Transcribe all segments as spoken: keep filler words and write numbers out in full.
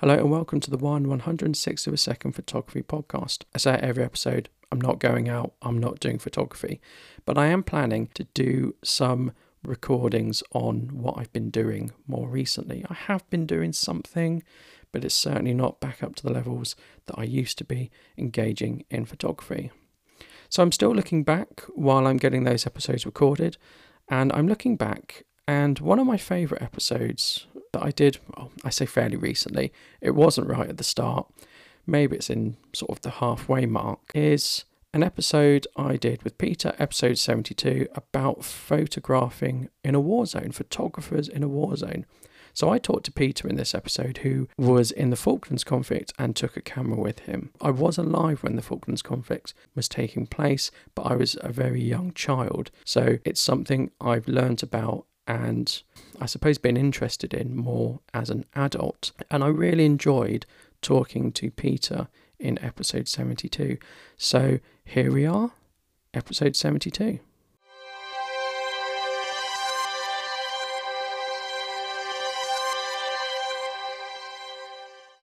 Hello and welcome to the one one hundred sixth of a second photography podcast. I say every episode, I'm not going out, I'm not doing photography, but I am planning to do some recordings on what I've been doing more recently. I have been doing something, but it's certainly not back up to the levels that I used to be engaging in photography. So I'm still looking back while I'm getting those episodes recorded, and I'm looking back and one of my favourite episodes that I did, well, I say fairly recently, it wasn't right at the start, maybe it's in sort of the halfway mark, is an episode I did with Peter, episode seventy-two, about photographing in a war zone, photographers in a war zone. So I talked to Peter in this episode, who was in the Falklands conflict and took a camera with him. I was alive when the Falklands conflict was taking place, but I was a very young child, so it's something I've learned about and I suppose been interested in more as an adult. And I really enjoyed talking to Peter in episode seventy-two. So here we are, episode seventy-two.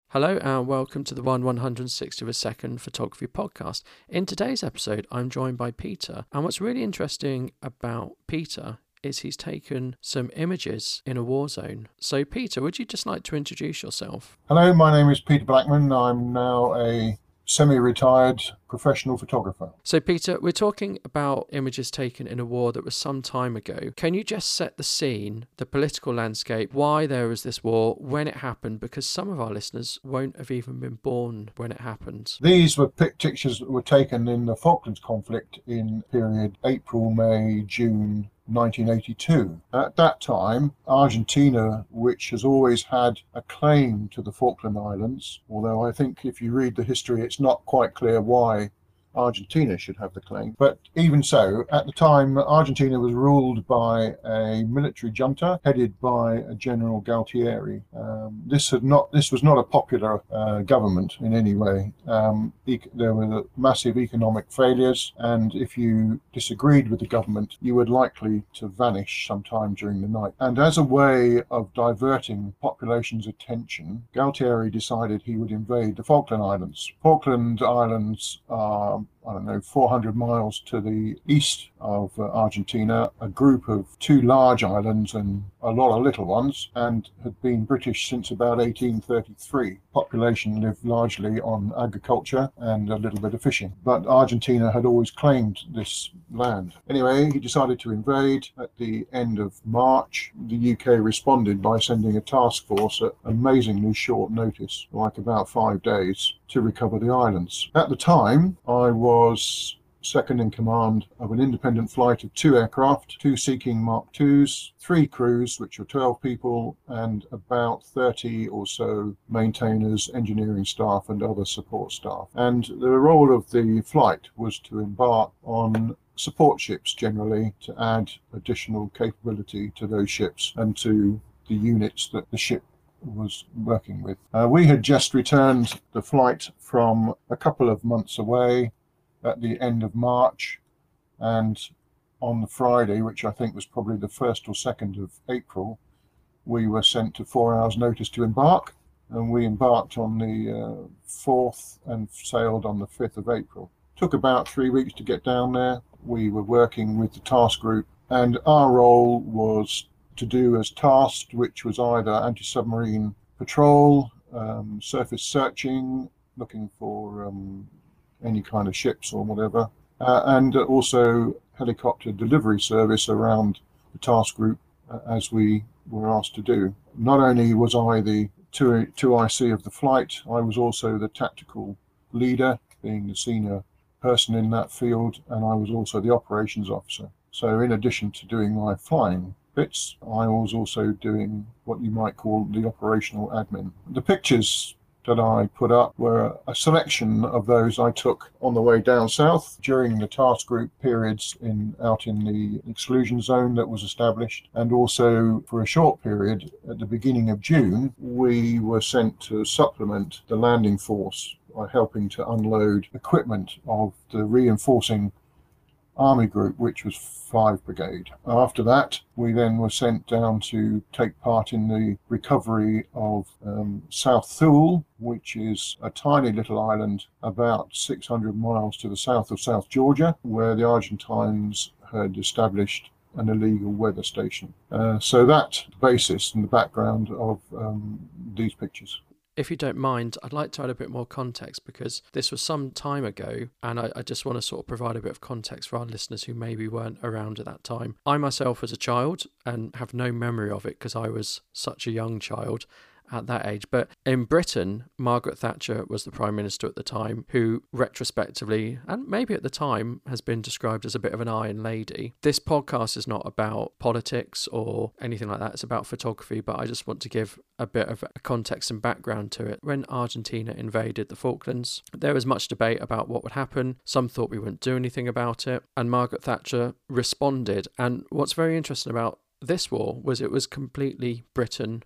Hello and welcome to the one one hundred sixth of a second photography podcast. In today's episode, I'm joined by Peter. And what's really interesting about Peter is he's taken some images in a war zone. So Peter, would you just like to introduce yourself? Hello, my name is Peter Blackman. I'm now a semi-retired professional photographer. So Peter, we're talking about images taken in a war that was some time ago. Can you just set the scene, the political landscape, why there was this war, when it happened, because some of our listeners won't have even been born when it happened. These were pictures that were taken in the Falklands conflict in period April, May, June nineteen eighty-two. At that time, Argentina, which has always had a claim to the Falkland Islands, although I think if you read the history it's not quite clear why Argentina should have the claim, but even so, at the time Argentina was ruled by a military junta headed by a General Galtieri. Um, this had not this was not a popular uh, government in any way. Um, e- there were massive economic failures, and if you disagreed with the government you were likely to vanish sometime during the night. And as a way of diverting the population's attention, Galtieri decided he would invade the Falkland Islands. Falkland Islands are I don't know, four hundred miles to the east of Argentina, a group of two large islands and a lot of little ones, and had been British since about eighteen thirty-three. Population lived largely on agriculture and a little bit of fishing, but Argentina had always claimed this land. Anyway, he decided to invade. At the end of March, the U K responded by sending a task force at amazingly short notice, like about five days, to recover the islands. At the time, I was second in command of an independent flight of two aircraft, two Sea King Mark twos, three crews, which were twelve people, and about thirty or so maintainers, engineering staff, and other support staff. And the role of the flight was to embark on support ships generally to add additional capability to those ships and to the units that the ship was working with. Uh, we had just returned the flight from a couple of months away at the end of March, and on the Friday, which I think was probably the first or second of April, we were sent to four hours notice to embark, and we embarked on the uh, fourth and sailed on the fifth of April. Took about three weeks to get down there. We were working with the task group, and our role was to do as tasked, which was either anti-submarine patrol, um, surface searching, looking for um, any kind of ships or whatever, uh, and also helicopter delivery service around the task group, uh, as we were asked to do. Not only was I the two I C of the flight, I was also the tactical leader, being the senior person in that field, and I was also the operations officer. So in addition to doing my flying bits, I was also doing what you might call the operational admin. The pictures that I put up were a selection of those I took on the way down south during the task group periods in out in the exclusion zone that was established, and also for a short period at the beginning of June we were sent to supplement the landing force by helping to unload equipment of the reinforcing Army Group, which was five Brigade. After that, we then were sent down to take part in the recovery of um, South Thule, which is a tiny little island about six hundred miles to the south of South Georgia, where the Argentines had established an illegal weather station. Uh, so that's the basis and the background of um, these pictures. If you don't mind, I'd like to add a bit more context, because this was some time ago, and I, I just want to sort of provide a bit of context for our listeners who maybe weren't around at that time. I myself was a child and have no memory of it because I was such a young child at that age. But in Britain, Margaret Thatcher was the Prime Minister at the time, who retrospectively, and maybe at the time, has been described as a bit of an iron lady. This podcast is not about politics or anything like that. It's about photography, but I just want to give a bit of a context and background to it. When Argentina invaded the Falklands, there was much debate about what would happen. Some thought we wouldn't do anything about it, and Margaret Thatcher responded. And what's very interesting about this war was it was completely Britain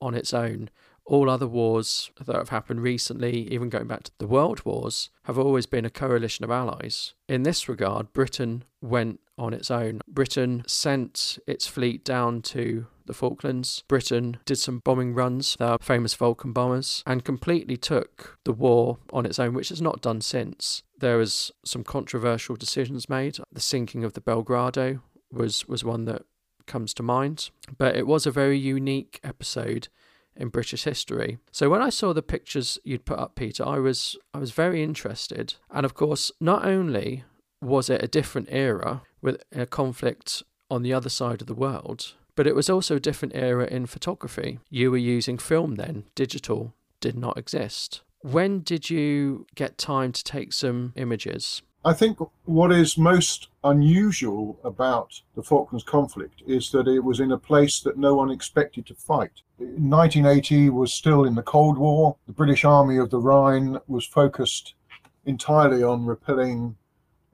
on its own. All other wars that have happened recently, even going back to the World Wars, have always been a coalition of allies. In this regard, Britain went on its own. Britain sent its fleet down to the Falklands. Britain did some bombing runs, the famous Vulcan bombers, and completely took the war on its own, which has not done since. There was some controversial decisions made. The sinking of the Belgrado was, was one that comes to mind, but it was a very unique episode in British history. So when I saw the pictures you'd put up, Peter, I was I was very interested. And of course, not only was it a different era with a conflict on the other side of the world, but it was also a different era in photography. You were using film then. Digital did not exist. When did you get time to take some images? I think what is most unusual about the Falklands conflict is that it was in a place that no one expected to fight. nineteen eighty was still in the Cold War. The British Army of the Rhine was focused entirely on repelling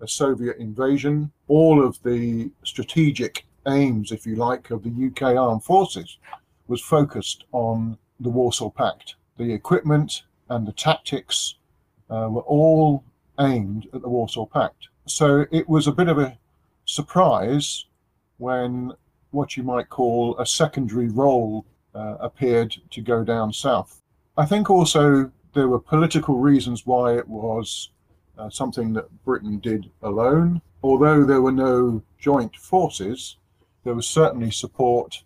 a Soviet invasion. All of the strategic aims, if you like, of the U K Armed Forces was focused on the Warsaw Pact. The equipment and the tactics uh, were all aimed at the Warsaw Pact. So it was a bit of a surprise when what you might call a secondary role uh, appeared to go down south. I think also there were political reasons why it was uh, something that Britain did alone. Although there were no joint forces, there was certainly support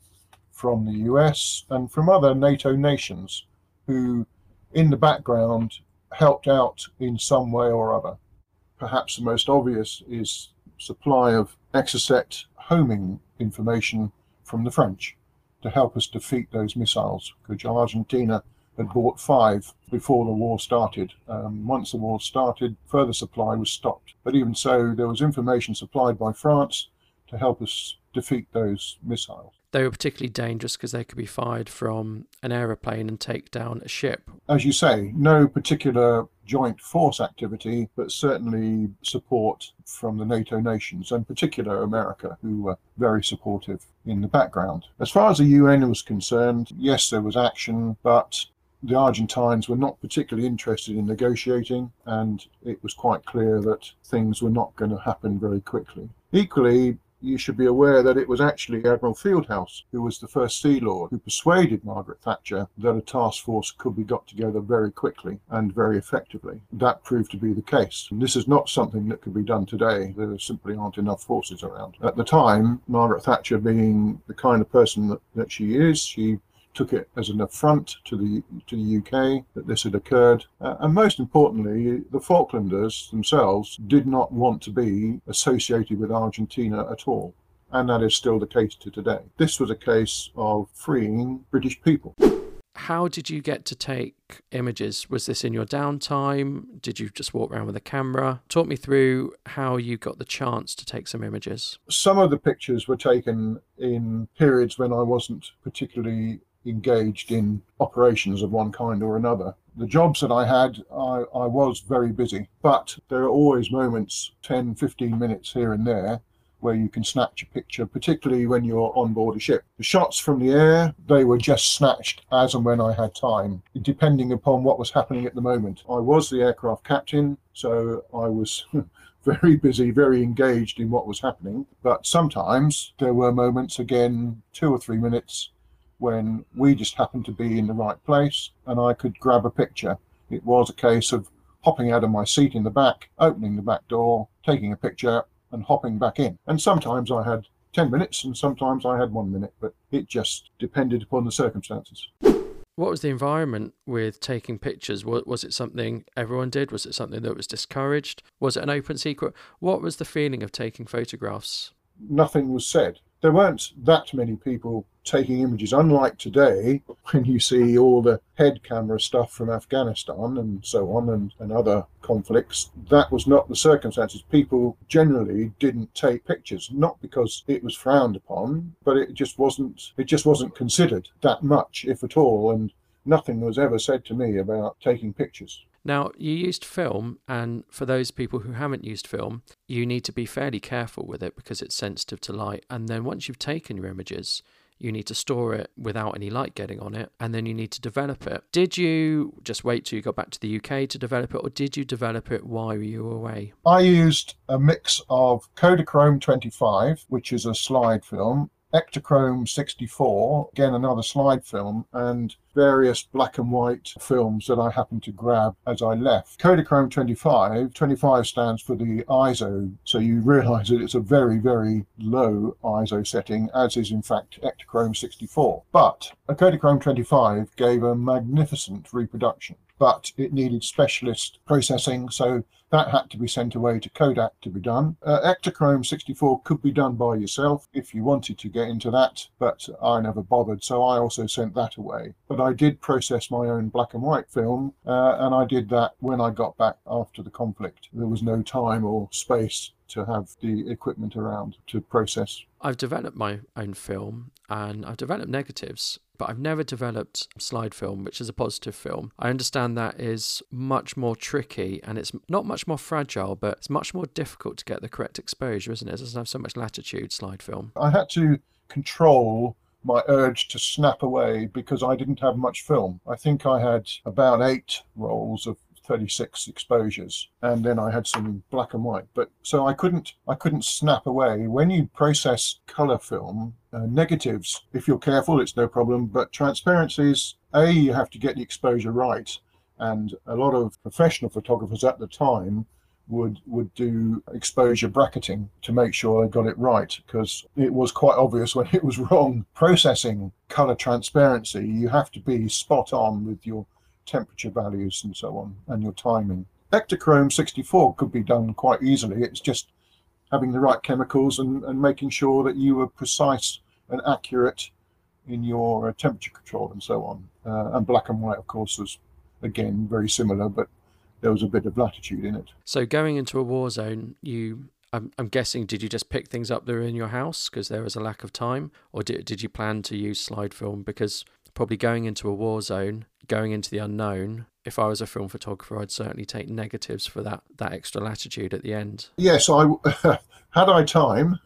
from the U S and from other NATO nations who, in the background, helped out in some way or other. Perhaps the most obvious is supply of Exocet homing information from the French to help us defeat those missiles, because Argentina had bought five before the war started. Um, once the war started, further supply was stopped. But even so, there was information supplied by France to help us defeat those missiles. They were particularly dangerous because they could be fired from an aeroplane and take down a ship. As you say, no particular joint force activity, but certainly support from the NATO nations, and particular America, who were very supportive in the background. As far as the U N was concerned, yes, there was action, but the Argentines were not particularly interested in negotiating, and it was quite clear that things were not going to happen very quickly. Equally, you should be aware that it was actually Admiral Fieldhouse, who was the first Sea Lord, who persuaded Margaret Thatcher that a task force could be got together very quickly and very effectively. That proved to be the case. And this is not something that could be done today. There simply aren't enough forces around. At the time, Margaret Thatcher, being the kind of person that, that she is, she took it as an affront to the to the U K that this had occurred, uh, and most importantly, the Falklanders themselves did not want to be associated with Argentina at all, and that is still the case to today. This was a case of freeing British people. How did you get to take images? Was this in your downtime? Did you just walk around with a camera? Talk me through how you got the chance to take some images. Some of the pictures were taken in periods when I wasn't particularly engaged in operations of one kind or another. The jobs that I had, I, I was very busy, but there are always moments, ten, fifteen minutes here and there, where you can snatch a picture, particularly when you're on board a ship. The shots from the air, they were just snatched as and when I had time, depending upon what was happening at the moment. I was the aircraft captain, so I was very busy, very engaged in what was happening. But sometimes there were moments, again, two or three minutes, when we just happened to be in the right place and I could grab a picture. It was a case of hopping out of my seat in the back, opening the back door, taking a picture and hopping back in. And sometimes I had ten minutes and sometimes I had one minute, but it just depended upon the circumstances. What was the environment with taking pictures? Was it something everyone did? Was it something that was discouraged? Was it an open secret? What was the feeling of taking photographs? Nothing was said. There weren't that many people taking images, unlike today, when you see all the head camera stuff from Afghanistan and so on, and, and other conflicts. That was not the circumstances. People generally didn't take pictures, not because it was frowned upon, but it just wasn't, it just wasn't considered that much, if at all, and nothing was ever said to me about taking pictures. Now, you used film, and for those people who haven't used film, you need to be fairly careful with it because it's sensitive to light. And then once you've taken your images, you need to store it without any light getting on it, and then you need to develop it. Did you just wait till you got back to the U K to develop it, or did you develop it while you were away? I used a mix of Kodachrome twenty-five, which is a slide film, Ektachrome sixty-four, again another slide film, and various black and white films that I happened to grab as I left. Kodachrome twenty-five, twenty-five stands for the I S O, so you realise that it's a very, very low I S O setting, as is in fact Ektachrome sixty-four. But a Kodachrome twenty-five gave a magnificent reproduction, but it needed specialist processing, so that had to be sent away to Kodak to be done. Uh, Ektachrome sixty-four could be done by yourself if you wanted to get into that, but I never bothered, so I also sent that away. But I did process my own black and white film, uh, and I did that when I got back after the conflict. There was no time or space to have the equipment around to process. I've developed my own film and I've developed negatives, but I've never developed slide film, which is a positive film. I understand that is much more tricky and it's not much more fragile, but it's much more difficult to get the correct exposure, isn't it? It doesn't have so much latitude, slide film. I had to control my urge to snap away because I didn't have much film. I think I had about eight rolls of thirty-six exposures, and then I had some black and white, but so I couldn't I couldn't snap away. When you process color film, uh, negatives, if you're careful, it's no problem, but transparencies, A, you have to get the exposure right, and a lot of professional photographers at the time would would do exposure bracketing to make sure they got it right, because it was quite obvious when it was wrong. Processing color transparency, you have to be spot on with your temperature values and so on, and your timing. Ektachrome sixty-four could be done quite easily. It's just having the right chemicals and, and making sure that you were precise and accurate in your temperature control and so on. Uh, and black and white, of course, was again very similar, but there was a bit of latitude in it. So going into a war zone, you, I'm, I'm guessing, did you just pick things up that were in your house because there was a lack of time, or did, did you plan to use slide film? Because probably going into a war zone, going into the unknown, if I was a film photographer, I'd certainly take negatives for that that extra latitude at the end. Yes, I had I time,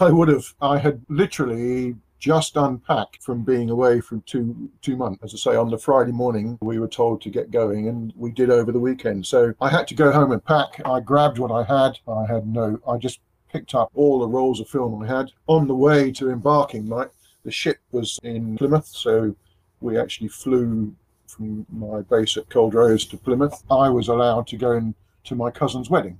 I would have. I had literally just unpacked from being away from two two months. As I say, on the Friday morning we were told to get going, and we did over the weekend. So I had to go home and pack. I grabbed what I had. I had no. I just picked up all the rolls of film I had on the way to embarking. My The ship was in Plymouth, so we actually flew from my base at Coldrose to Plymouth. I was allowed to go in to my cousin's wedding,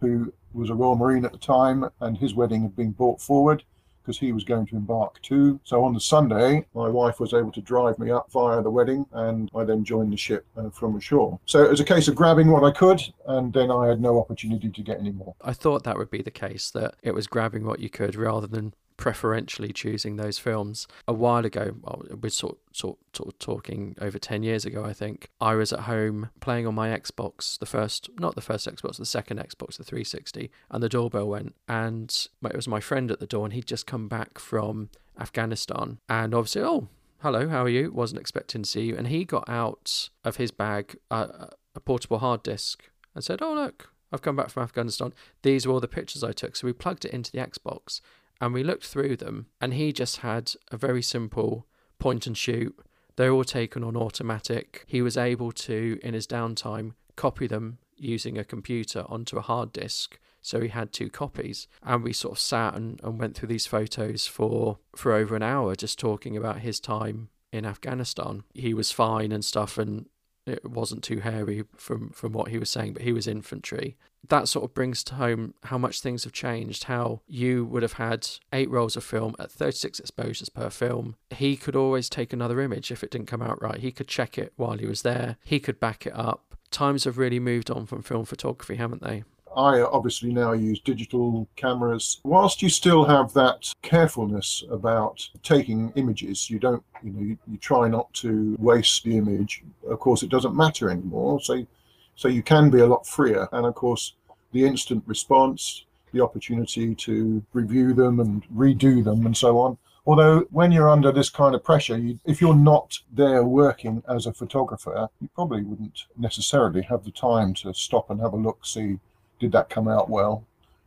who was a Royal Marine at the time, and his wedding had been brought forward because he was going to embark too. So on the Sunday, my wife was able to drive me up via the wedding, and I then joined the ship uh, from ashore. So it was a case of grabbing what I could, and then I had no opportunity to get any more. I thought that would be the case, that it was grabbing what you could rather than preferentially choosing those films. A while ago, well, we're sort, sort, sort of talking over ten years ago, I think, I was at home playing on my Xbox, the first, not the first Xbox, the second Xbox, the three sixty, and the doorbell went, and it was my friend at the door, and he'd just come back from Afghanistan, and obviously, oh, hello, how are you? Wasn't expecting to see you, and he got out of his bag uh, a portable hard disk and said, oh, look, I've come back from Afghanistan. These were all the pictures I took, so we plugged it into the Xbox, and we looked through them, and he just had a very simple point and shoot. They're all taken on automatic. He was able to, in his downtime, copy them using a computer onto a hard disk. So he had two copies, and we sort of sat and, and went through these photos for, for over an hour, just talking about his time in Afghanistan. He was fine and stuff, and it wasn't too hairy from, from what he was saying, but he was infantry. That sort of brings to home how much things have changed, how you would have had eight rolls of film at thirty-six exposures per film. He could always take another image if it didn't come out right. He could check it while he was there. He could back it up. Times have really moved on from film photography, haven't they? I obviously now use digital cameras. Whilst you still have that carefulness about taking images, you don't, you know, you, you try not to waste the image. Of course, it doesn't matter anymore. So, so you can be a lot freer. And of course, the instant response, the opportunity to review them and redo them and so on. Although when you're under this kind of pressure, you, if you're not there working as a photographer, you probably wouldn't necessarily have the time to stop and have a look, see, did that come out well,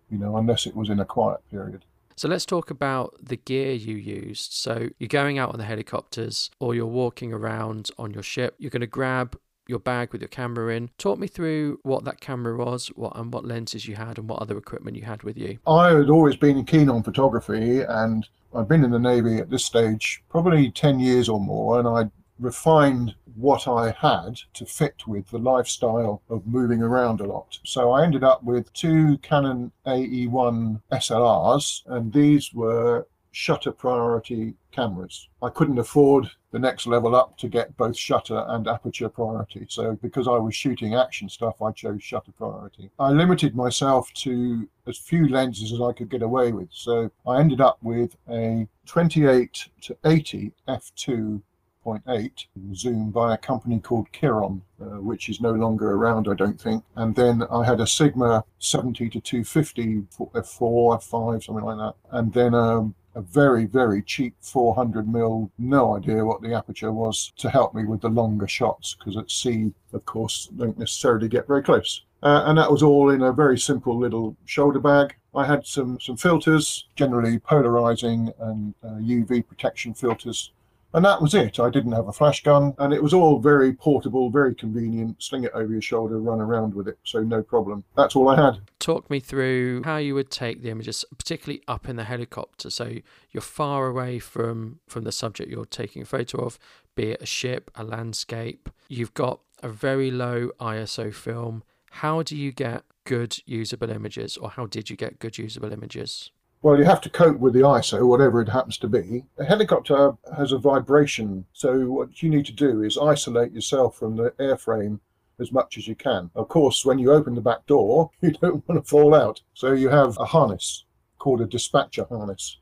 you know, unless it was in a quiet period. So let's talk about the gear you used. So you're going out on the helicopters or you're walking around on your ship. You're going to grab your bag with your camera in. Talk me through what that camera was, what and what lenses you had and what other equipment you had with you. I had always been keen on photography, and I've been in the Navy at this stage probably ten years or more, and I refined what I had to fit with the lifestyle of moving around a lot. So I ended up with two Canon A E one S L Rs, and these were shutter priority cameras. I couldn't afford the next level up to get both shutter and aperture priority. So because I was shooting action stuff, I chose shutter priority. I limited myself to as few lenses as I could get away with. So I ended up with a twenty-eight to eighty f two point eight zoom by a company called Kiron, uh, which is no longer around, I don't think. And then I had a Sigma seventy to two fifty f four, f five, something like that. And then um, a very, very cheap four hundred mil, no idea what the aperture was, to help me with the longer shots, because at sea, of course, don't necessarily get very close. Uh, and that was all in a very simple little shoulder bag. I had some, some filters, generally polarizing and uh, U V protection filters. And that was it. I didn't have a flash gun, and it was all very portable, very convenient. Sling it over your shoulder, run around with it, so no problem. That's all I had. Talk me through how you would take the images, particularly up in the helicopter. So you're far away from, from the subject you're taking a photo of, be it a ship, a landscape. You've got a very low I S O film. How do you get good usable images, or how did you get good usable images? Well, you have to cope with the I S O, whatever it happens to be. A helicopter has a vibration, so what you need to do is isolate yourself from the airframe as much as you can. Of course, when you open the back door, you don't want to fall out. So you have a harness called a dispatcher harness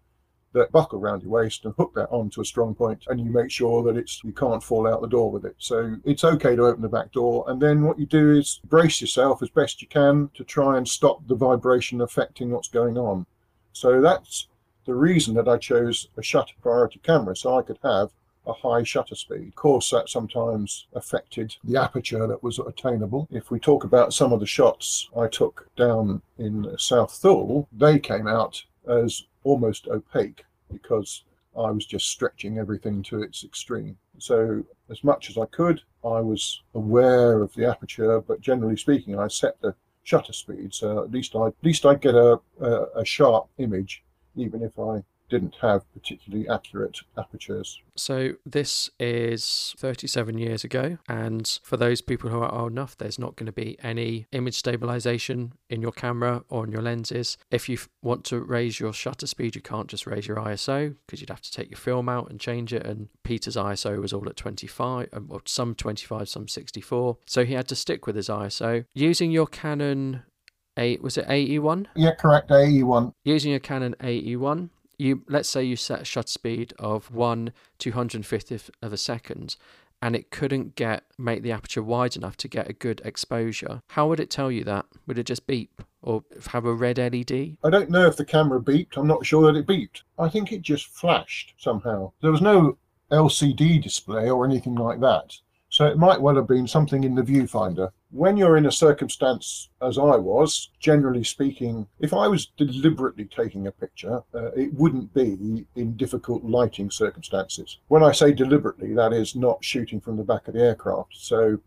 that buckle around your waist and hook that onto a strong point, and you make sure that it's you can't fall out the door with it. So it's okay to open the back door, and then what you do is brace yourself as best you can to try and stop the vibration affecting what's going on. So that's the reason that I chose a shutter priority camera, so I could have a high shutter speed. Of course, that sometimes affected the aperture that was attainable. If we talk about some of the shots I took down in South Thule, they came out as almost opaque because I was just stretching everything to its extreme. So as much as I could, I was aware of the aperture, but generally speaking, I set the shutter speed, so at least I at least I get a, a a sharp image, even if I didn't have particularly accurate apertures. So this is thirty-seven years ago, and for those people who are old enough, there's not going to be any image stabilization in your camera or in your lenses. If you want to raise your shutter speed, you can't just raise your I S O, because you'd have to take your film out and change it, and Peter's I S O was all at twenty-five, or some twenty-five, some sixty-four, so he had to stick with his I S O. Using your Canon A, was it A E one? Yeah, correct, A E one. Using your Canon A E one, You, let's say you set a shutter speed of one two hundred fiftieth of a second, and it couldn't get make the aperture wide enough to get a good exposure. How would it tell you that? Would it just beep or have a red L E D? I don't know if the camera beeped. I'm not sure that it beeped. I think it just flashed somehow. There was no L C D display or anything like that. So it might well have been something in the viewfinder. When you're in a circumstance as I was, generally speaking, if I was deliberately taking a picture, uh, it wouldn't be in difficult lighting circumstances. When I say deliberately, that is not shooting from the back of the aircraft. So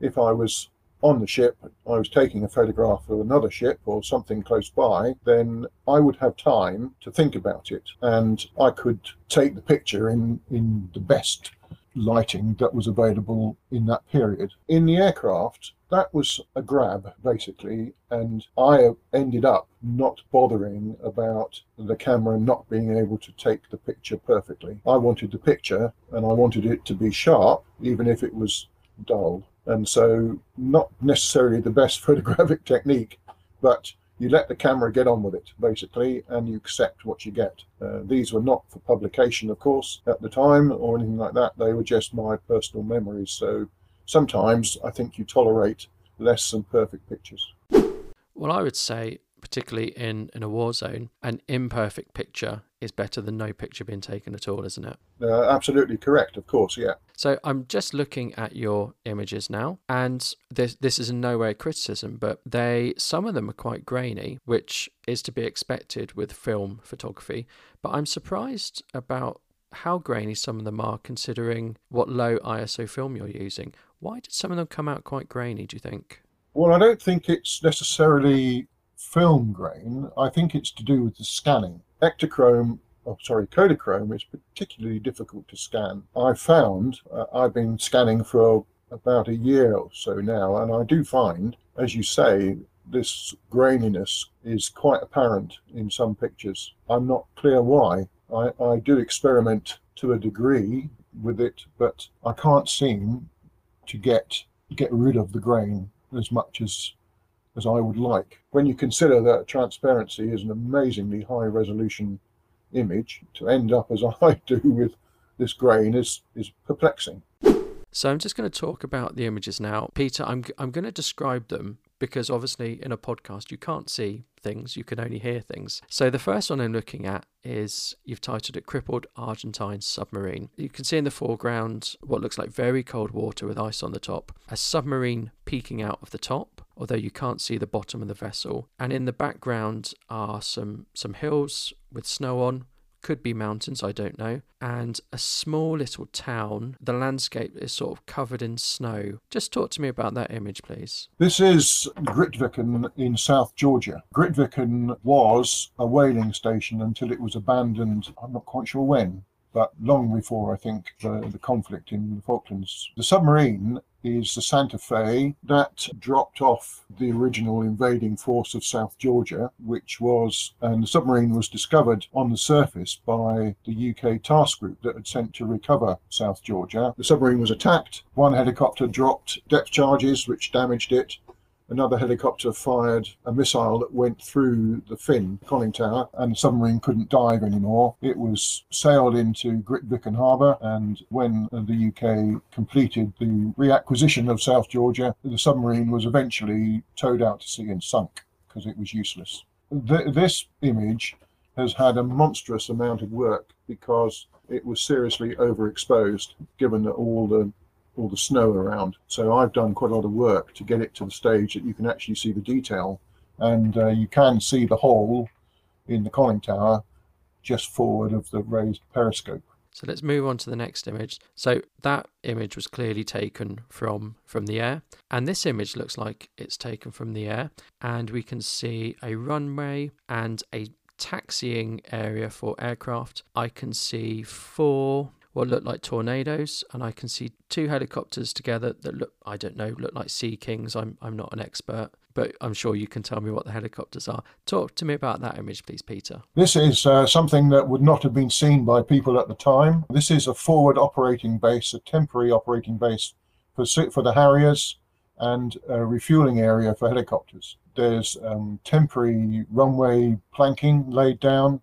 if I was on the ship, I was taking a photograph of another ship or something close by, then I would have time to think about it, and I could take the picture in, in the best lighting that was available in that period. In the aircraft, that was a grab, basically, and I ended up not bothering about the camera not being able to take the picture perfectly. I wanted the picture, and I wanted it to be sharp, even if it was dull. And so, not necessarily the best photographic technique, but you let the camera get on with it, basically, and you accept what you get. Uh, these were not for publication, of course, at the time, or anything like that. They were just my personal memories, so sometimes I think you tolerate less than perfect pictures. Well, I would say, particularly in, in a war zone, an imperfect picture is better than no picture being taken at all, isn't it? Uh, absolutely correct, of course, yeah. So I'm just looking at your images now, and this, this is in no way a criticism, but they some of them are quite grainy, which is to be expected with film photography, but I'm surprised about how grainy some of them are considering what low I S O film you're using. Why did some of them come out quite grainy, do you think? Well, I don't think it's necessarily film grain. I think it's to do with the scanning. Ektachrome, oh, sorry, Kodachrome is particularly difficult to scan. I found, uh, I've been scanning for about a year or so now, and I do find, as you say, this graininess is quite apparent in some pictures. I'm not clear why. I, I do experiment to a degree with it, but I can't seem to get get rid of the grain as much as as I would like. When you consider that transparency is an amazingly high resolution image, to end up as I do with this grain is is perplexing. So I'm just going to talk about the images now. Peter, I'm I'm going to describe them, because obviously in a podcast you can't see things, you can only hear things. So the first one I'm looking at is, you've titled it Crippled Argentine Submarine. You can see in the foreground what looks like very cold water with ice on the top, a submarine peeking out of the top, although you can't see the bottom of the vessel. And in the background are some, some hills with snow on, could be mountains, I don't know, and a small little town. The landscape is sort of covered in snow. Just talk to me about that image, please. This is Grytviken in South Georgia. Grytviken was a whaling station until it was abandoned, I'm not quite sure when, but long before, I think, the, the conflict in the Falklands. The submarine is the Santa Fe that dropped off the original invading force of South Georgia, which was, and the submarine was discovered on the surface by the U K task group that had sent to recover South Georgia. The submarine was attacked, one helicopter dropped depth charges which damaged it, another helicopter fired a missile that went through the fin, conning tower, and the submarine couldn't dive anymore. It was sailed into Grytviken harbour, and when the U K completed the reacquisition of South Georgia, the submarine was eventually towed out to sea and sunk because it was useless. Th this image has had a monstrous amount of work because it was seriously overexposed, given that all the all the snow around. So I've done quite a lot of work to get it to the stage that you can actually see the detail, and uh, you can see the hole in the conning tower just forward of the raised periscope. So let's move on to the next image. So that image was clearly taken from from the air, and this image looks like it's taken from the air, and we can see a runway and a taxiing area for aircraft. I can see four what look like tornadoes, and I can see two helicopters together that look, I don't know, look like Sea Kings. I'm, I'm not an expert, but I'm sure you can tell me what the helicopters are. Talk to me about that image, please, Peter. This is uh, something that would not have been seen by people at the time. This is a forward operating base, a temporary operating base for, for the Harriers, and a refueling area for helicopters. There's um, temporary runway planking laid down,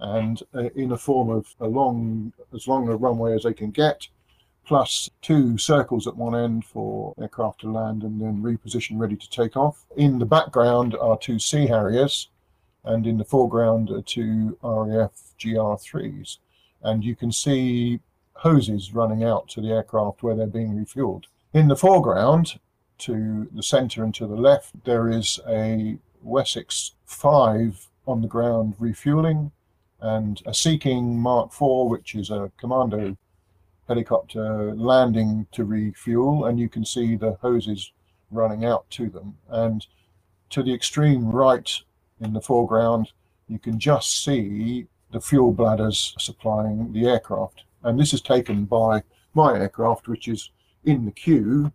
and uh, in the form of a long, as long a runway as they can get, plus two circles at one end for aircraft to land and then reposition ready to take off. In the background are two Sea Harriers, and in the foreground are two R A F G R threes. And you can see hoses running out to the aircraft where they're being refueled. In the foreground, to the centre and to the left, there is a Wessex five on the ground refuelling, and a Sea King Mark four, which is a commando helicopter landing to refuel, and you can see the hoses running out to them. And to the extreme right in the foreground, you can just see the fuel bladders supplying the aircraft. And this is taken by my aircraft, which is in the queue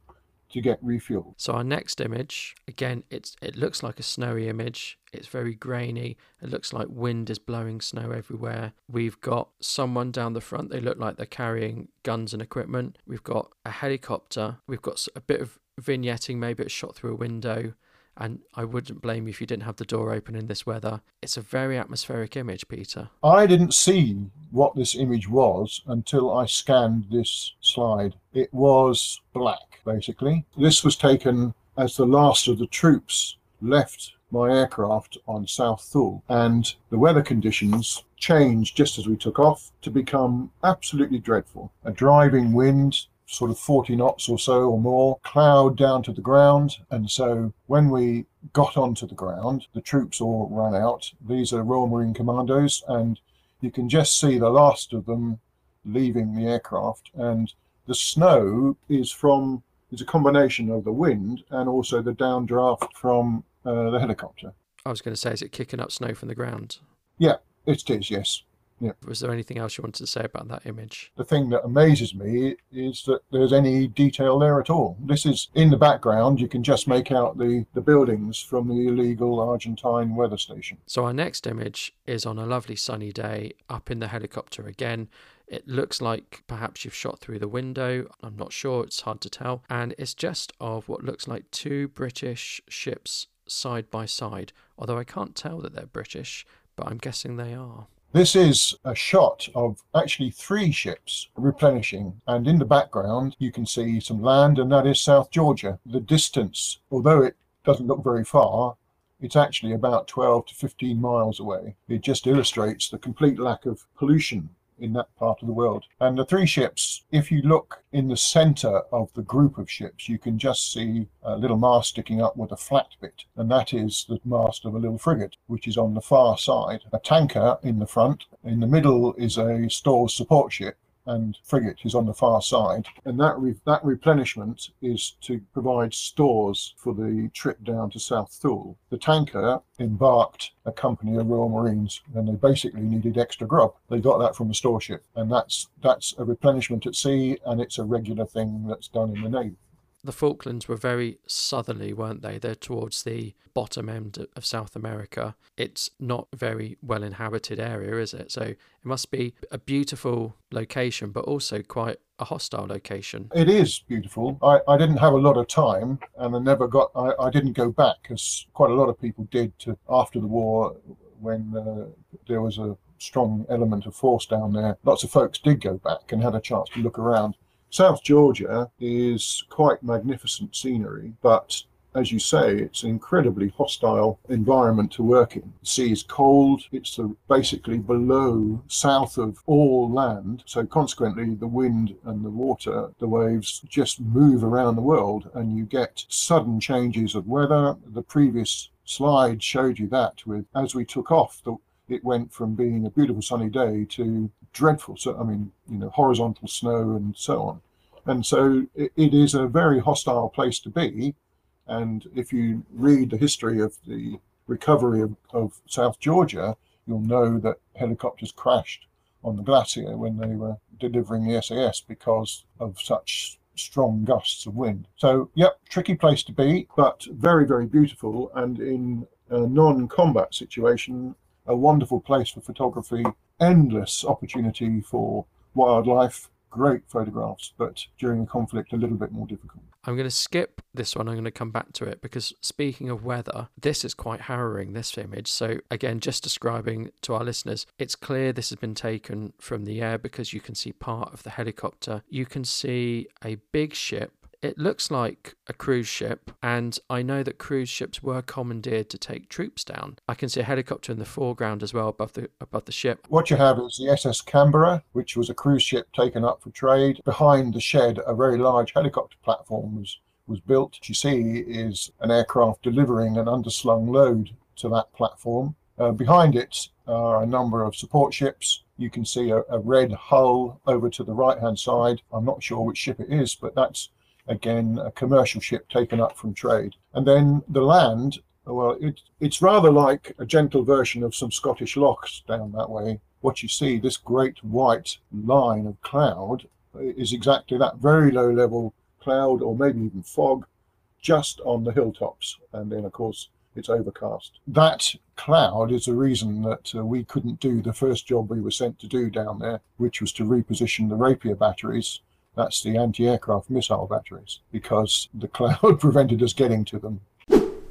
to get refueled. So our next image, again, it's it looks like a snowy image. It's very grainy. It looks like wind is blowing snow everywhere. We've got someone down the front. They look like they're carrying guns and equipment. We've got a helicopter. We've got a bit of vignetting. Maybe it's shot through a window. And I wouldn't blame you if you didn't have the door open in this weather. It's a very atmospheric image, Peter. I didn't see what this image was until I scanned this slide. It was black, basically. This was taken as the last of the troops left my aircraft on South Thule, and the weather conditions changed just as we took off to become absolutely dreadful. A driving wind, sort of forty knots or so or more, cloud down to the ground. And so when we got onto the ground, the troops all ran out. These are Royal Marine Commandos, and you can just see the last of them leaving the aircraft. And the snow is from, is a combination of the wind and also the downdraft from uh, the helicopter. I was going to say, is it kicking up snow from the ground? Yeah, it is, yes. Yeah. Was there anything else you wanted to say about that image? The thing that amazes me is that there's any detail there at all. This is in the background. You can just make out the, the buildings from the illegal Argentine weather station. So our next image is on a lovely sunny day up in the helicopter again. It looks like perhaps you've shot through the window. I'm not sure. It's hard to tell. And it's just of what looks like two British ships side by side, although I can't tell that they're British, but I'm guessing they are. This is a shot of actually three ships replenishing, and in the background you can see some land, and that is South Georgia. The distance, although it doesn't look very far, it's actually about twelve to fifteen miles away. It just illustrates the complete lack of pollution in that part of the world. And the three ships, if you look in the center of the group of ships, you can just see a little mast sticking up with a flat bit, and that is the mast of a little frigate, which is on the far side. A tanker in the front, in the middle is a stores support ship, and frigate is on the far side. And that re that replenishment is to provide stores for the trip down to South Thule. The tanker embarked a company of Royal Marines, and they basically needed extra grub. They got that from a store ship, and that's that's a replenishment at sea, and it's a regular thing that's done in the Navy. The Falklands were very southerly, weren't they? They're towards the bottom end of South America. It's not a very well inhabited area, is it? So it must be a beautiful location, but also quite a hostile location. It is beautiful. I, I didn't have a lot of time, and I never got, I, I didn't go back, as quite a lot of people did to, after the war, when uh, there was a strong element of force down there. Lots of folks did go back and had a chance to look around. South Georgia is quite magnificent scenery, but as you say, it's an incredibly hostile environment to work in. The sea is cold. It's basically below, south of all land. So consequently, the wind and the water, the waves just move around the world, and you get sudden changes of weather. The previous slide showed you that with, as we took off, the it went from being a beautiful sunny day to dreadful, so I mean, you know, horizontal snow and so on. And so it, it is a very hostile place to be. And if you read the history of the recovery of, of South Georgia, you'll know that helicopters crashed on the glacier when they were delivering the S A S because of such strong gusts of wind. So, yep, tricky place to be, but very, very beautiful. And in a non-combat situation, a wonderful place for photography, endless opportunity for wildlife, great photographs, but during a conflict a little bit more difficult. I'm going to skip this one. I'm going to come back to it because, speaking of weather, this is quite harrowing, this image. So again, just describing to our listeners, it's clear this has been taken from the air because you can see part of the helicopter. You can see a big ship. It looks like a cruise ship, and I know that cruise ships were commandeered to take troops down. I can see a helicopter in the foreground as well above the above the ship. What you have is the S S Canberra, which was a cruise ship taken up for trade. Behind the shed, a very large helicopter platform was, was built. What you see is an aircraft delivering an underslung load to that platform. Uh, behind it are a number of support ships. You can see a, a red hull over to the right-hand side. I'm not sure which ship it is, but that's again, a commercial ship taken up from trade. And then the land, well, it, it's rather like a gentle version of some Scottish lochs down that way. What you see, this great white line of cloud, is exactly that, very low level cloud or maybe even fog just on the hilltops. And then, of course, it's overcast. That cloud is the reason that uh, we couldn't do the first job we were sent to do down there, which was to reposition the Rapier batteries. That's the anti-aircraft missile batteries, because the cloud prevented us getting to them.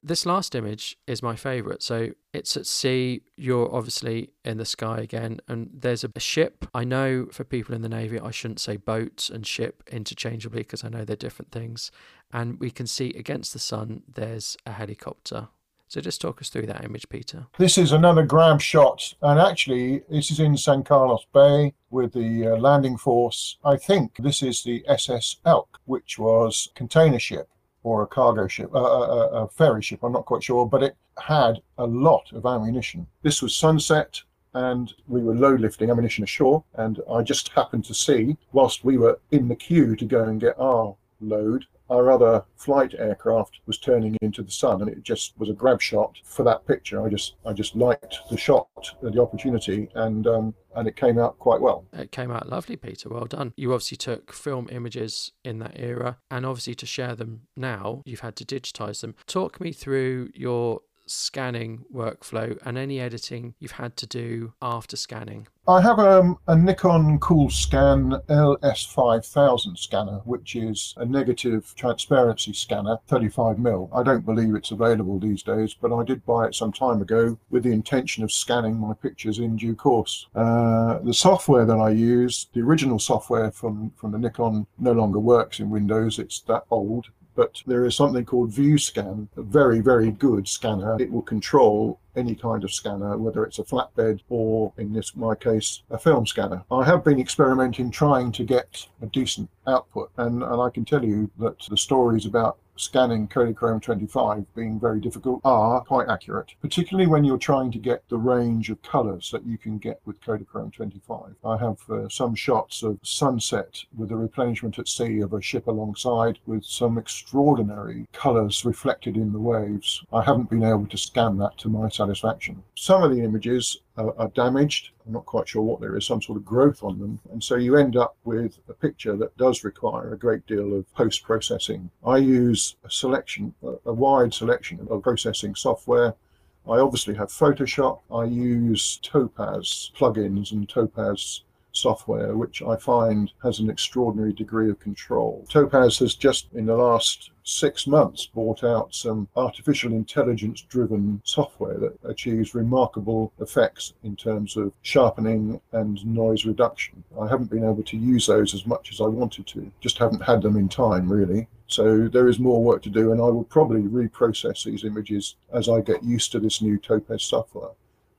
This last image is my favourite. So it's at sea, you're obviously in the sky again, and there's a, a ship. I know for people in the Navy, I shouldn't say boats and ship interchangeably because I know they're different things. And we can see against the sun, there's a helicopter. So just talk us through that image, Peter. This is another grab shot, and actually this is in San Carlos Bay with the uh, landing force. I think this is the S S Elk, which was a container ship or a cargo ship, uh, a, a ferry ship, I'm not quite sure, but it had a lot of ammunition. This was sunset, and we were low lifting ammunition ashore, and I just happened to see, whilst we were in the queue to go and get our load, our other flight aircraft was turning into the sun, and it just was a grab shot for that picture. I just I just liked the shot, the opportunity, and um, and it came out quite well. It came out lovely, Peter. Well done. You obviously took film images in that era, and obviously to share them now, you've had to digitize them. Talk me through your scanning workflow and any editing you've had to do after scanning. I have um, a Nikon CoolScan L S five thousand scanner, which is a negative transparency scanner, thirty-five mil. I don't believe it's available these days, but I did buy it some time ago with the intention of scanning my pictures in due course. Uh, the software that I use, the original software from, from the Nikon, no longer works in Windows. It's that old. But there is something called ViewScan, a very, very good scanner. It will control any kind of scanner, whether it's a flatbed or, in this my case, a film scanner. I have been experimenting trying to get a decent output, and, and I can tell you that the stories about scanning Kodachrome twenty-five being very difficult are quite accurate, particularly when you're trying to get the range of colors that you can get with Kodachrome twenty-five. I have uh, some shots of sunset with a replenishment at sea of a ship alongside with some extraordinary colors reflected in the waves. I haven't been able to scan that to my satisfaction. Some of the images are, are damaged. I'm not quite sure what there is, some sort of growth on them, and so you end up with a picture that does require a great deal of post-processing. I use a selection, a wide selection of processing software. I obviously have Photoshop. I use Topaz plugins and Topaz software, which I find has an extraordinary degree of control. Topaz has just in the last six months bought out some artificial intelligence driven software that achieves remarkable effects in terms of sharpening and noise reduction. I haven't been able to use those as much as I wanted to, just haven't had them in time really. So there is more work to do, and I will probably reprocess these images as I get used to this new Topaz software.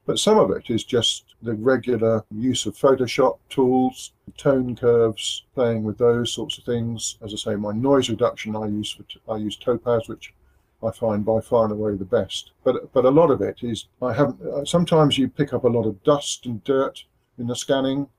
But some of it is just the regular use of Photoshop tools, tone curves, playing with those sorts of things. As I say, my noise reduction, I use I use Topaz, which I find by far and away the best. But but a lot of it is I haven't. Sometimes you pick up a lot of dust and dirt in the scanning,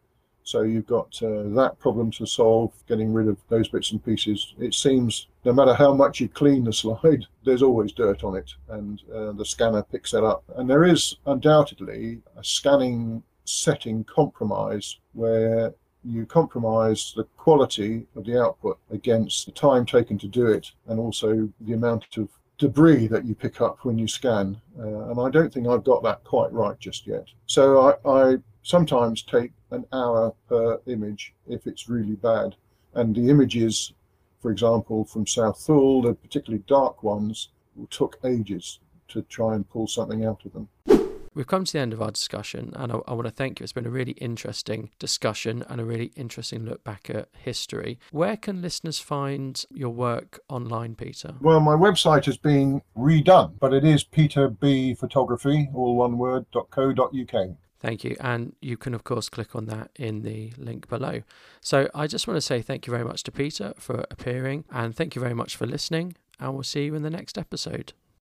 so you've got uh, that problem to solve, getting rid of those bits and pieces. It seems no matter how much you clean the slide, there's always dirt on it, and uh, the scanner picks that up. And there is undoubtedly a scanning setting compromise where you compromise the quality of the output against the time taken to do it, and also the amount of debris that you pick up when you scan. Uh, and I don't think I've got that quite right just yet. So I, I sometimes take an hour per image if it's really bad. And the images, for example, from South Thule, the particularly dark ones, took ages to try and pull something out of them. We've come to the end of our discussion, and I, I want to thank you. It's been a really interesting discussion and a really interesting look back at history. Where can listeners find your work online, Peter? Well, my website is being redone, but it is peter b photography, all one word, dot co dot uk. Thank you. And you can, of course, click on that in the link below. So I just want to say thank you very much to Peter for appearing, and thank you very much for listening, and we'll see you in the next episode.